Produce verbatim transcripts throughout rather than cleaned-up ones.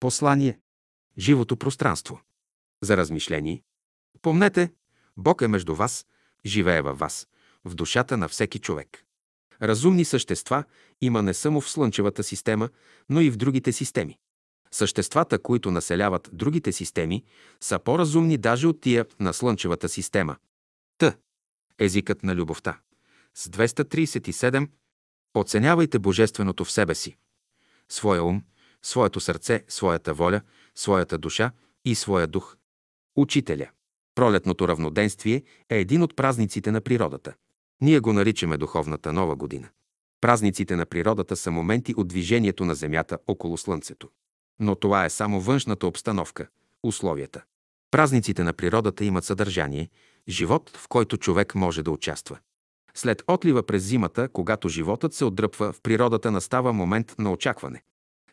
Послание. Живото пространство. За размишление. Помнете, Бог е между вас, живее във вас, в душата на всеки човек. Разумни същества има не само в Слънчевата система, но и в другите системи. Съществата, които населяват другите системи, са по-разумни даже от тия на Слънчевата система. Т. Езикът на любовта. С двеста тридесет и седем. Оценявайте божественото в себе си. Своя ум, своето сърце, своята воля, своята душа и своя дух. Учителя. Пролетното равноденствие е един от празниците на природата. Ние го наричаме Духовната нова година. Празниците на природата са моменти от движението на Земята около Слънцето. Но това е само външната обстановка, условията. Празниците на природата имат съдържание, живот, в който човек може да участва. След отлива през зимата, когато животът се отдръпва, в природата настава момент на очакване.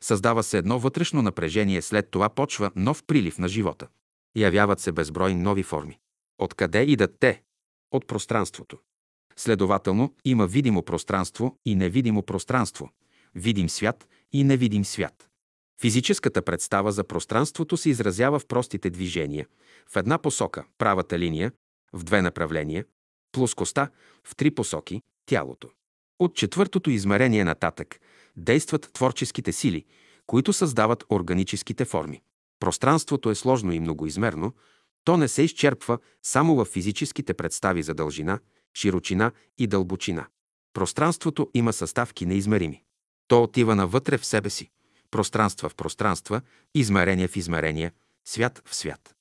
Създава се едно вътрешно напрежение, след това почва нов прилив на живота. Явяват се безброй нови форми. Откъде идат те? От пространството. Следователно, има видимо пространство и невидимо пространство, видим свят и невидим свят. Физическата представа за пространството се изразява в простите движения, в една посока – правата линия, в две направления – плоскостта, в три посоки – тялото. От четвъртото измерение нататък действат творческите сили, които създават органическите форми. Пространството е сложно и многоизмерно, то не се изчерпва само в физическите представи за дължина, широчина и дълбочина. Пространството има съставки неизмерими. То отива навътре в себе си. Пространства в пространства, измерения в измерения, свят в свят.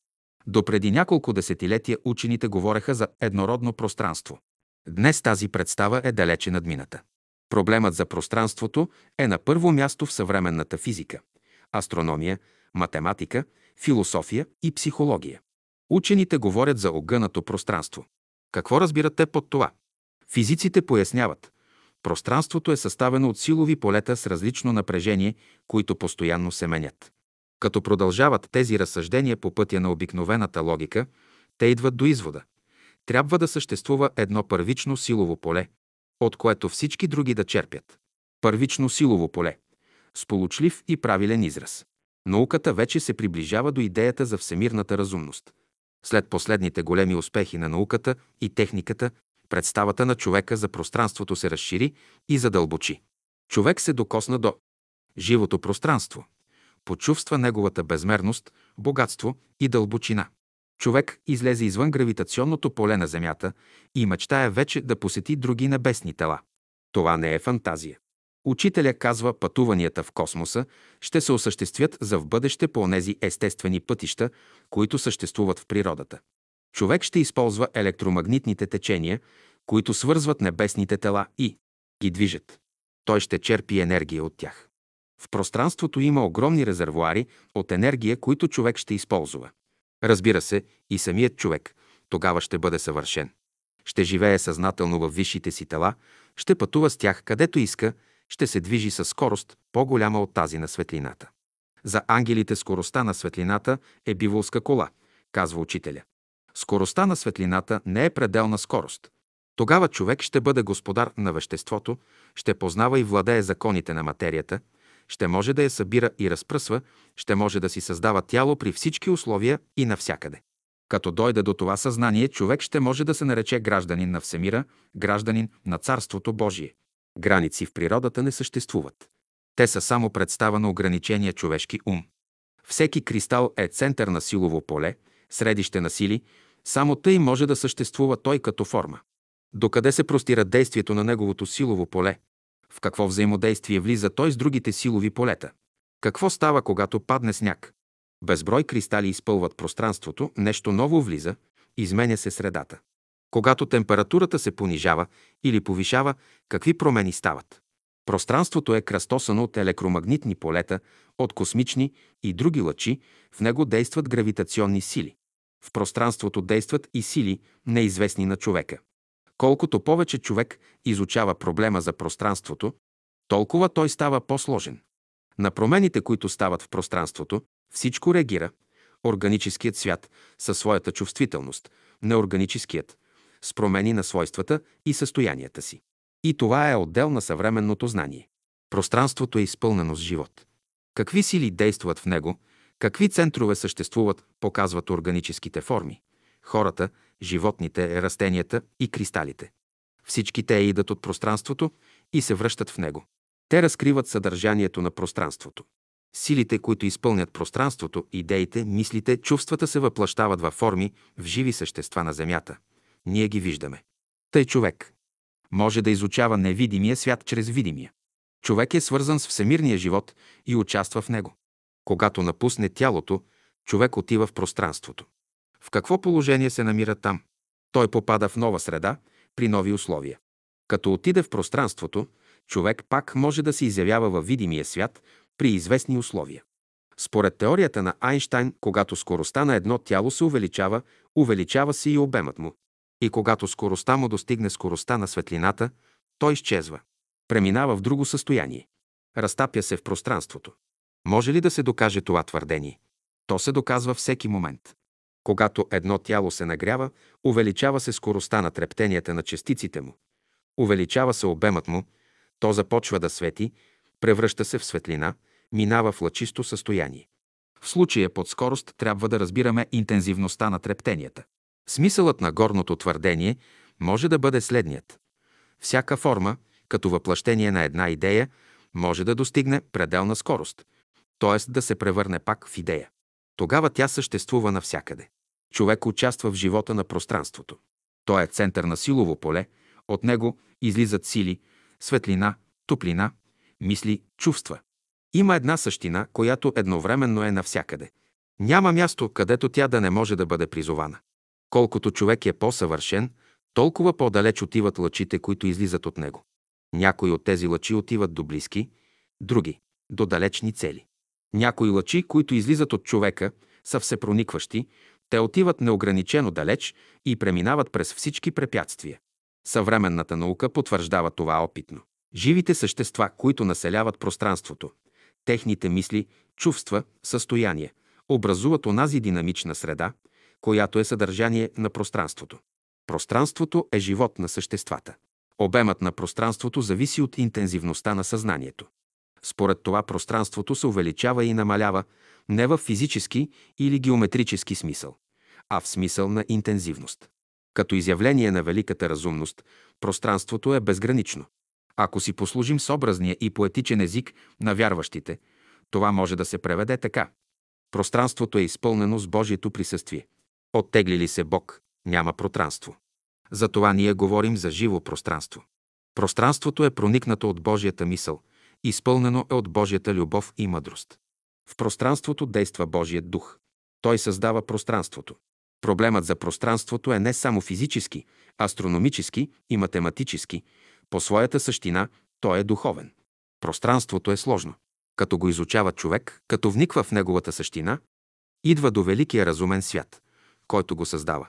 Допреди няколко десетилетия учените говореха за еднородно пространство. Днес тази представа е далече надмината. Проблемът за пространството е на първо място в съвременната физика, астрономия, математика, философия и психология. Учените говорят за огънато пространство. Какво разбират те под това? Физиците поясняват. Пространството е съставено от силови полета с различно напрежение, които постоянно се менят. Като продължават тези разсъждения по пътя на обикновената логика, те идват до извода. Трябва да съществува едно първично силово поле, от което всички други да черпят. Първично силово поле. Сполучлив и правилен израз. Науката вече се приближава до идеята за всемирната разумност. След последните големи успехи на науката и техниката, представата на човека за пространството се разшири и задълбочи. Човек се докосна до живото пространство, почувства неговата безмерност, богатство и дълбочина. Човек излезе извън гравитационното поле на Земята и мечтае вече да посети други небесни тела. Това не е фантазия. Учителя казва, пътуванията в космоса ще се осъществят за в бъдеще по онези естествени пътища, които съществуват в природата. Човек ще използва електромагнитните течения, които свързват небесните тела и ги движат. Той ще черпи енергия от тях. В пространството има огромни резервоари от енергия, които човек ще използва. Разбира се, и самият човек тогава ще бъде съвършен. Ще живее съзнателно във висшите си тела, ще пътува с тях където иска, ще се движи със скорост, по-голяма от тази на светлината. За ангелите скоростта на светлината е биволска кола, казва учителя. Скоростта на светлината не е пределна скорост. Тогава човек ще бъде господар на веществото, ще познава и владее законите на материята, ще може да я събира и разпръсва, ще може да си създава тяло при всички условия и навсякъде. Като дойде до това съзнание, човек ще може да се нарече гражданин на всемира, гражданин на Царството Божие. Граници в природата не съществуват. Те са само представа на ограничения човешки ум. Всеки кристал е център на силово поле, средище на сили, само тъй може да съществува той като форма. Докъде се простира действието на неговото силово поле? В какво взаимодействие влиза той с другите силови полета? Какво става, когато падне сняг? Безброй кристали изпълват пространството, нещо ново влиза, изменя се средата. Когато температурата се понижава или повишава, какви промени стават? Пространството е кръстосано от електромагнитни полета, от космични и други лъчи, в него действат гравитационни сили. В пространството действат и сили, неизвестни на човека. Колкото повече човек изучава проблема за пространството, толкова той става по-сложен. На промените, които стават в пространството, всичко реагира. Органическият свят със своята чувствителност, неорганическият с промени на свойствата и състоянията си. И това е отдел на съвременното знание. Пространството е изпълнено с живот. Какви сили действат в него, какви центрове съществуват, показват органическите форми – хората, животните, растенията и кристалите. Всички те идат от пространството и се връщат в него. Те разкриват съдържанието на пространството. Силите, които изпълнят пространството, идеите, мислите, чувствата се въплащават във форми, в живи същества на Земята. Ние ги виждаме. Тъй човек може да изучава невидимия свят чрез видимия. Човек е свързан с всемирния живот и участва в него. Когато напусне тялото, човек отива в пространството. В какво положение се намира там? Той попада в нова среда, при нови условия. Като отиде в пространството, човек пак може да се изявява във видимия свят при известни условия. Според теорията на Айнщайн, когато скоростта на едно тяло се увеличава, увеличава се и обемът му. И когато скоростта му достигне скоростта на светлината, той изчезва. Преминава в друго състояние. Разтапя се в пространството. Може ли да се докаже това твърдение? То се доказва всеки момент. Когато едно тяло се нагрява, увеличава се скоростта на трептенията на частиците му. Увеличава се обемът му, то започва да свети, превръща се в светлина, минава в лъчисто състояние. В случая под скорост трябва да разбираме интензивността на трептенията. Смисълът на горното твърдение може да бъде следният. Всяка форма, като въплъщение на една идея, може да достигне пределна скорост, т.е. да се превърне пак в идея. Тогава тя съществува навсякъде. Човек участва в живота на пространството. Той е център на силово поле, от него излизат сили, светлина, топлина, мисли, чувства. Има една същина, която едновременно е навсякъде. Няма място, където тя да не може да бъде призована. Колкото човек е по-съвършен, толкова по-далеч отиват лъчите, които излизат от него. Някои от тези лъчи отиват до близки, други – до далечни цели. Някои лъчи, които излизат от човека, са всепроникващи, те отиват неограничено далеч и преминават през всички препятствия. Съвременната наука потвърждава това опитно. Живите същества, които населяват пространството, техните мисли, чувства, състояния, образуват онази динамична среда, която е съдържание на пространството. Пространството е живот на съществата. Обемът на пространството зависи от интензивността на съзнанието. Според това пространството се увеличава и намалява не в физически или геометрически смисъл, а в смисъл на интензивност. Като изявление на великата разумност, пространството е безгранично. Ако си послужим с образния и поетичен език на вярващите, това може да се преведе така. Пространството е изпълнено с Божието присъствие. Оттегли ли се Бог, няма пространство. Затова ние говорим за живо пространство. Пространството е проникнато от Божията мисъл, изпълнено е от Божията любов и мъдрост. В пространството действа Божият дух. Той създава пространството. Проблемът за пространството е не само физически, астрономически и математически. По своята същина той е духовен. Пространството е сложно. Като го изучава човек, като вниква в неговата същина, идва до великия разумен свят, който го създава.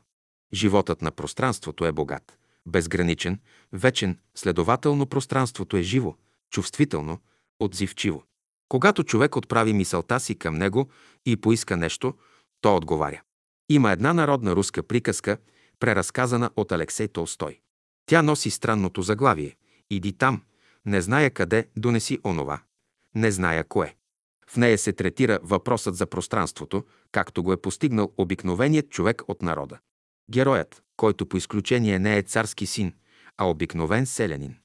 Животът на пространството е богат, безграничен, вечен, следователно пространството е живо, чувствително, отзивчиво. Когато човек отправи мисълта си към него и поиска нещо, то отговаря. Има една народна руска приказка, преразказана от Алексей Толстой. Тя носи странното заглавие. Иди там, не зная къде, донеси онова, не зная кое. В нея се третира въпросът за пространството, както го е постигнал обикновеният човек от народа. Героят, който по изключение не е царски син, а обикновен селянин,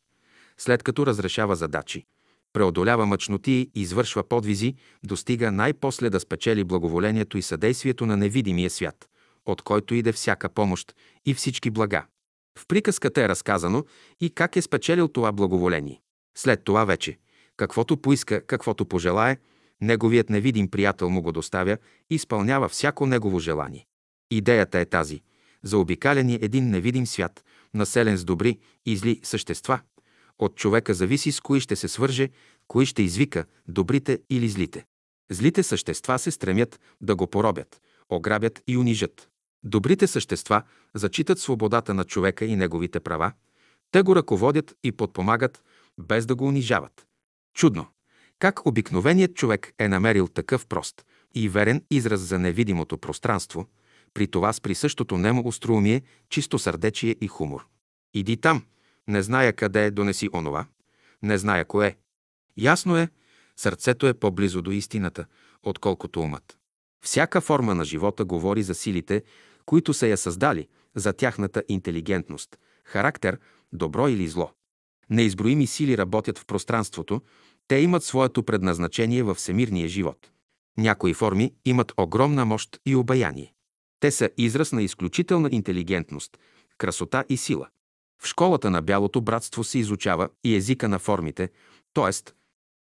след като разрешава задачи, преодолява мъчноти, извършва подвизи, достига най-после да спечели благоволението и съдействието на невидимия свят, от който иде всяка помощ и всички блага. В приказката е разказано и как е спечелил това благоволение. След това вече, каквото поиска, каквото пожелае, неговият невидим приятел му го доставя и изпълнява всяко негово желание. Идеята е тази. Заобикален е един невидим свят, населен с добри и зли същества. От човека зависи с кои ще се свърже, кои ще извика, добрите или злите. Злите същества се стремят да го поробят, ограбят и унижат. Добрите същества зачитат свободата на човека и неговите права. Те го ръководят и подпомагат, без да го унижават. Чудно! Как обикновеният човек е намерил такъв прост и верен израз за невидимото пространство, при това с присъщото немо остроумие, чистосърдечие и хумор. Иди там, не зная къде е, донеси онова, не зная кое. Ясно е, Сърцето е по-близо до истината, отколкото умът. Всяка форма на живота говори за силите, които са я създали, за тяхната интелигентност, характер, добро или зло. Неизброими сили работят в пространството, те имат своето предназначение във всемирния живот. Някои форми имат огромна мощ и обаяние. Те са израз на изключителна интелигентност, красота и сила. В школата на Бялото братство се изучава и езика на формите, т.е.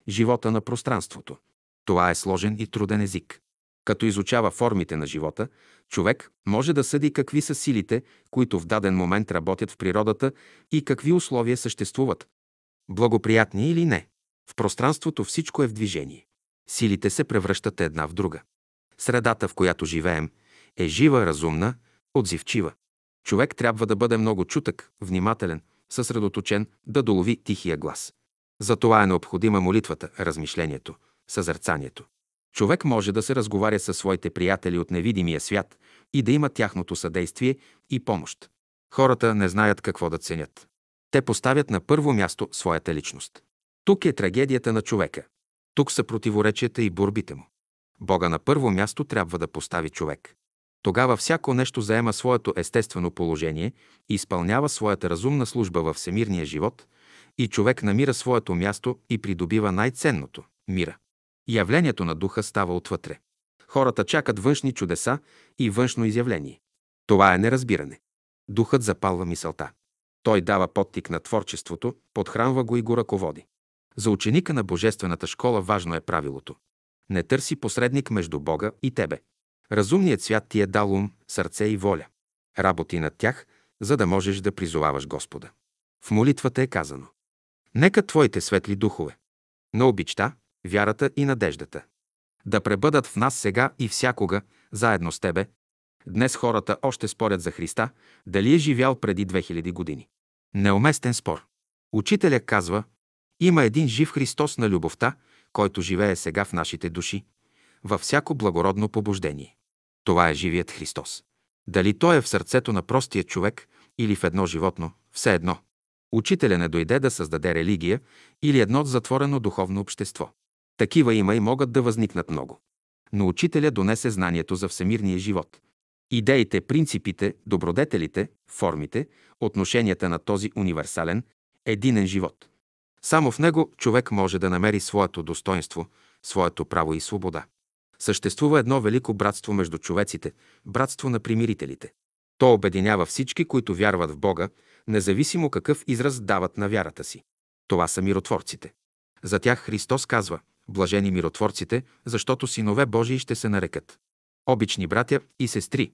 живота на пространството. Това е сложен и труден език. Като изучава формите на живота, човек може да съди какви са силите, които в даден момент работят в природата и какви условия съществуват, благоприятни или не. В пространството всичко е в движение. Силите се превръщат една в друга. Средата, в която живеем, е жива, разумна, отзивчива. Човек трябва да бъде много чутък, внимателен, съсредоточен, да долови тихия глас. Затова е необходима молитвата, размишлението, съзерцанието. Човек може да се разговаря със своите приятели от невидимия свят и да има тяхното съдействие и помощ. Хората не знаят какво да ценят. Те поставят на първо място своята личност. Тук е трагедията на човека. Тук са противоречията и борбите му. Бога на първо място трябва да постави човек. Тогава всяко нещо заема своето естествено положение, изпълнява своята разумна служба във всемирния живот и човек намира своето място и придобива най-ценното – мира. Явлението на духа става отвътре. Хората чакат външни чудеса и външно изявление. Това е неразбиране. Духът запалва мисълта. Той дава подтик на творчеството, подхранва го и го ръководи. За ученика на Божествената школа важно е правилото. Не търси посредник между Бога и тебе. Разумният свят ти е дал ум, сърце и воля. Работи над тях, за да можеш да призоваваш Господа. В молитвата е казано: нека твоите светли духове на обичта, вярата и надеждата да пребъдат в нас сега и всякога, заедно с тебе. Днес хората още спорят за Христа, дали е живял преди две хиляди години. Неуместен спор. Учителя казва: има един жив Христос на любовта, който живее сега в нашите души, във всяко благородно побуждение. Това е живият Христос. Дали той е в сърцето на простия човек или в едно животно, все едно. Учителя не дойде да създаде религия или едно затворено духовно общество. Такива има и могат да възникнат много. Но учителя донесе знанието за всемирния живот. Идеите, принципите, добродетелите, формите, отношенията на този универсален, единен живот. Само в него човек може да намери своето достоинство, своето право и свобода. Съществува едно велико братство между човеците, братство на примирителите. То обединява всички, които вярват в Бога, независимо какъв израз дават на вярата си. Това са миротворците. За тях Христос казва: блажени миротворците, защото синове Божии ще се нарекат. Обични братя и сестри,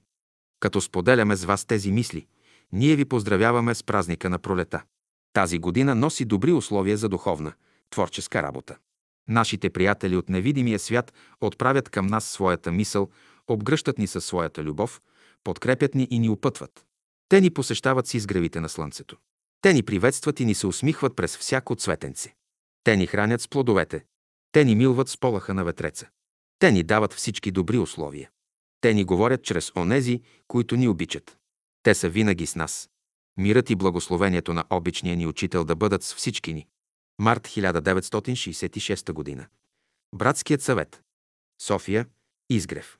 като споделяме с вас тези мисли, ние ви поздравяваме с празника на пролета. Тази година носи добри условия за духовна, творческа работа. Нашите приятели от невидимия свят отправят към нас своята мисъл, обгръщат ни със своята любов, подкрепят ни и ни опътват. Те ни посещават с изгревите на слънцето. Те ни приветстват и ни се усмихват през всяко цветенце. Те ни хранят с плодовете. Те ни милват с полъха на ветреца. Те ни дават всички добри условия. Те ни говорят чрез онези, които ни обичат. Те са винаги с нас. Мирът и благословението на обичния ни учител да бъдат с всички ни. Март хиляда деветстотин шейсет и шеста година. Братският съвет. София, Изгрев.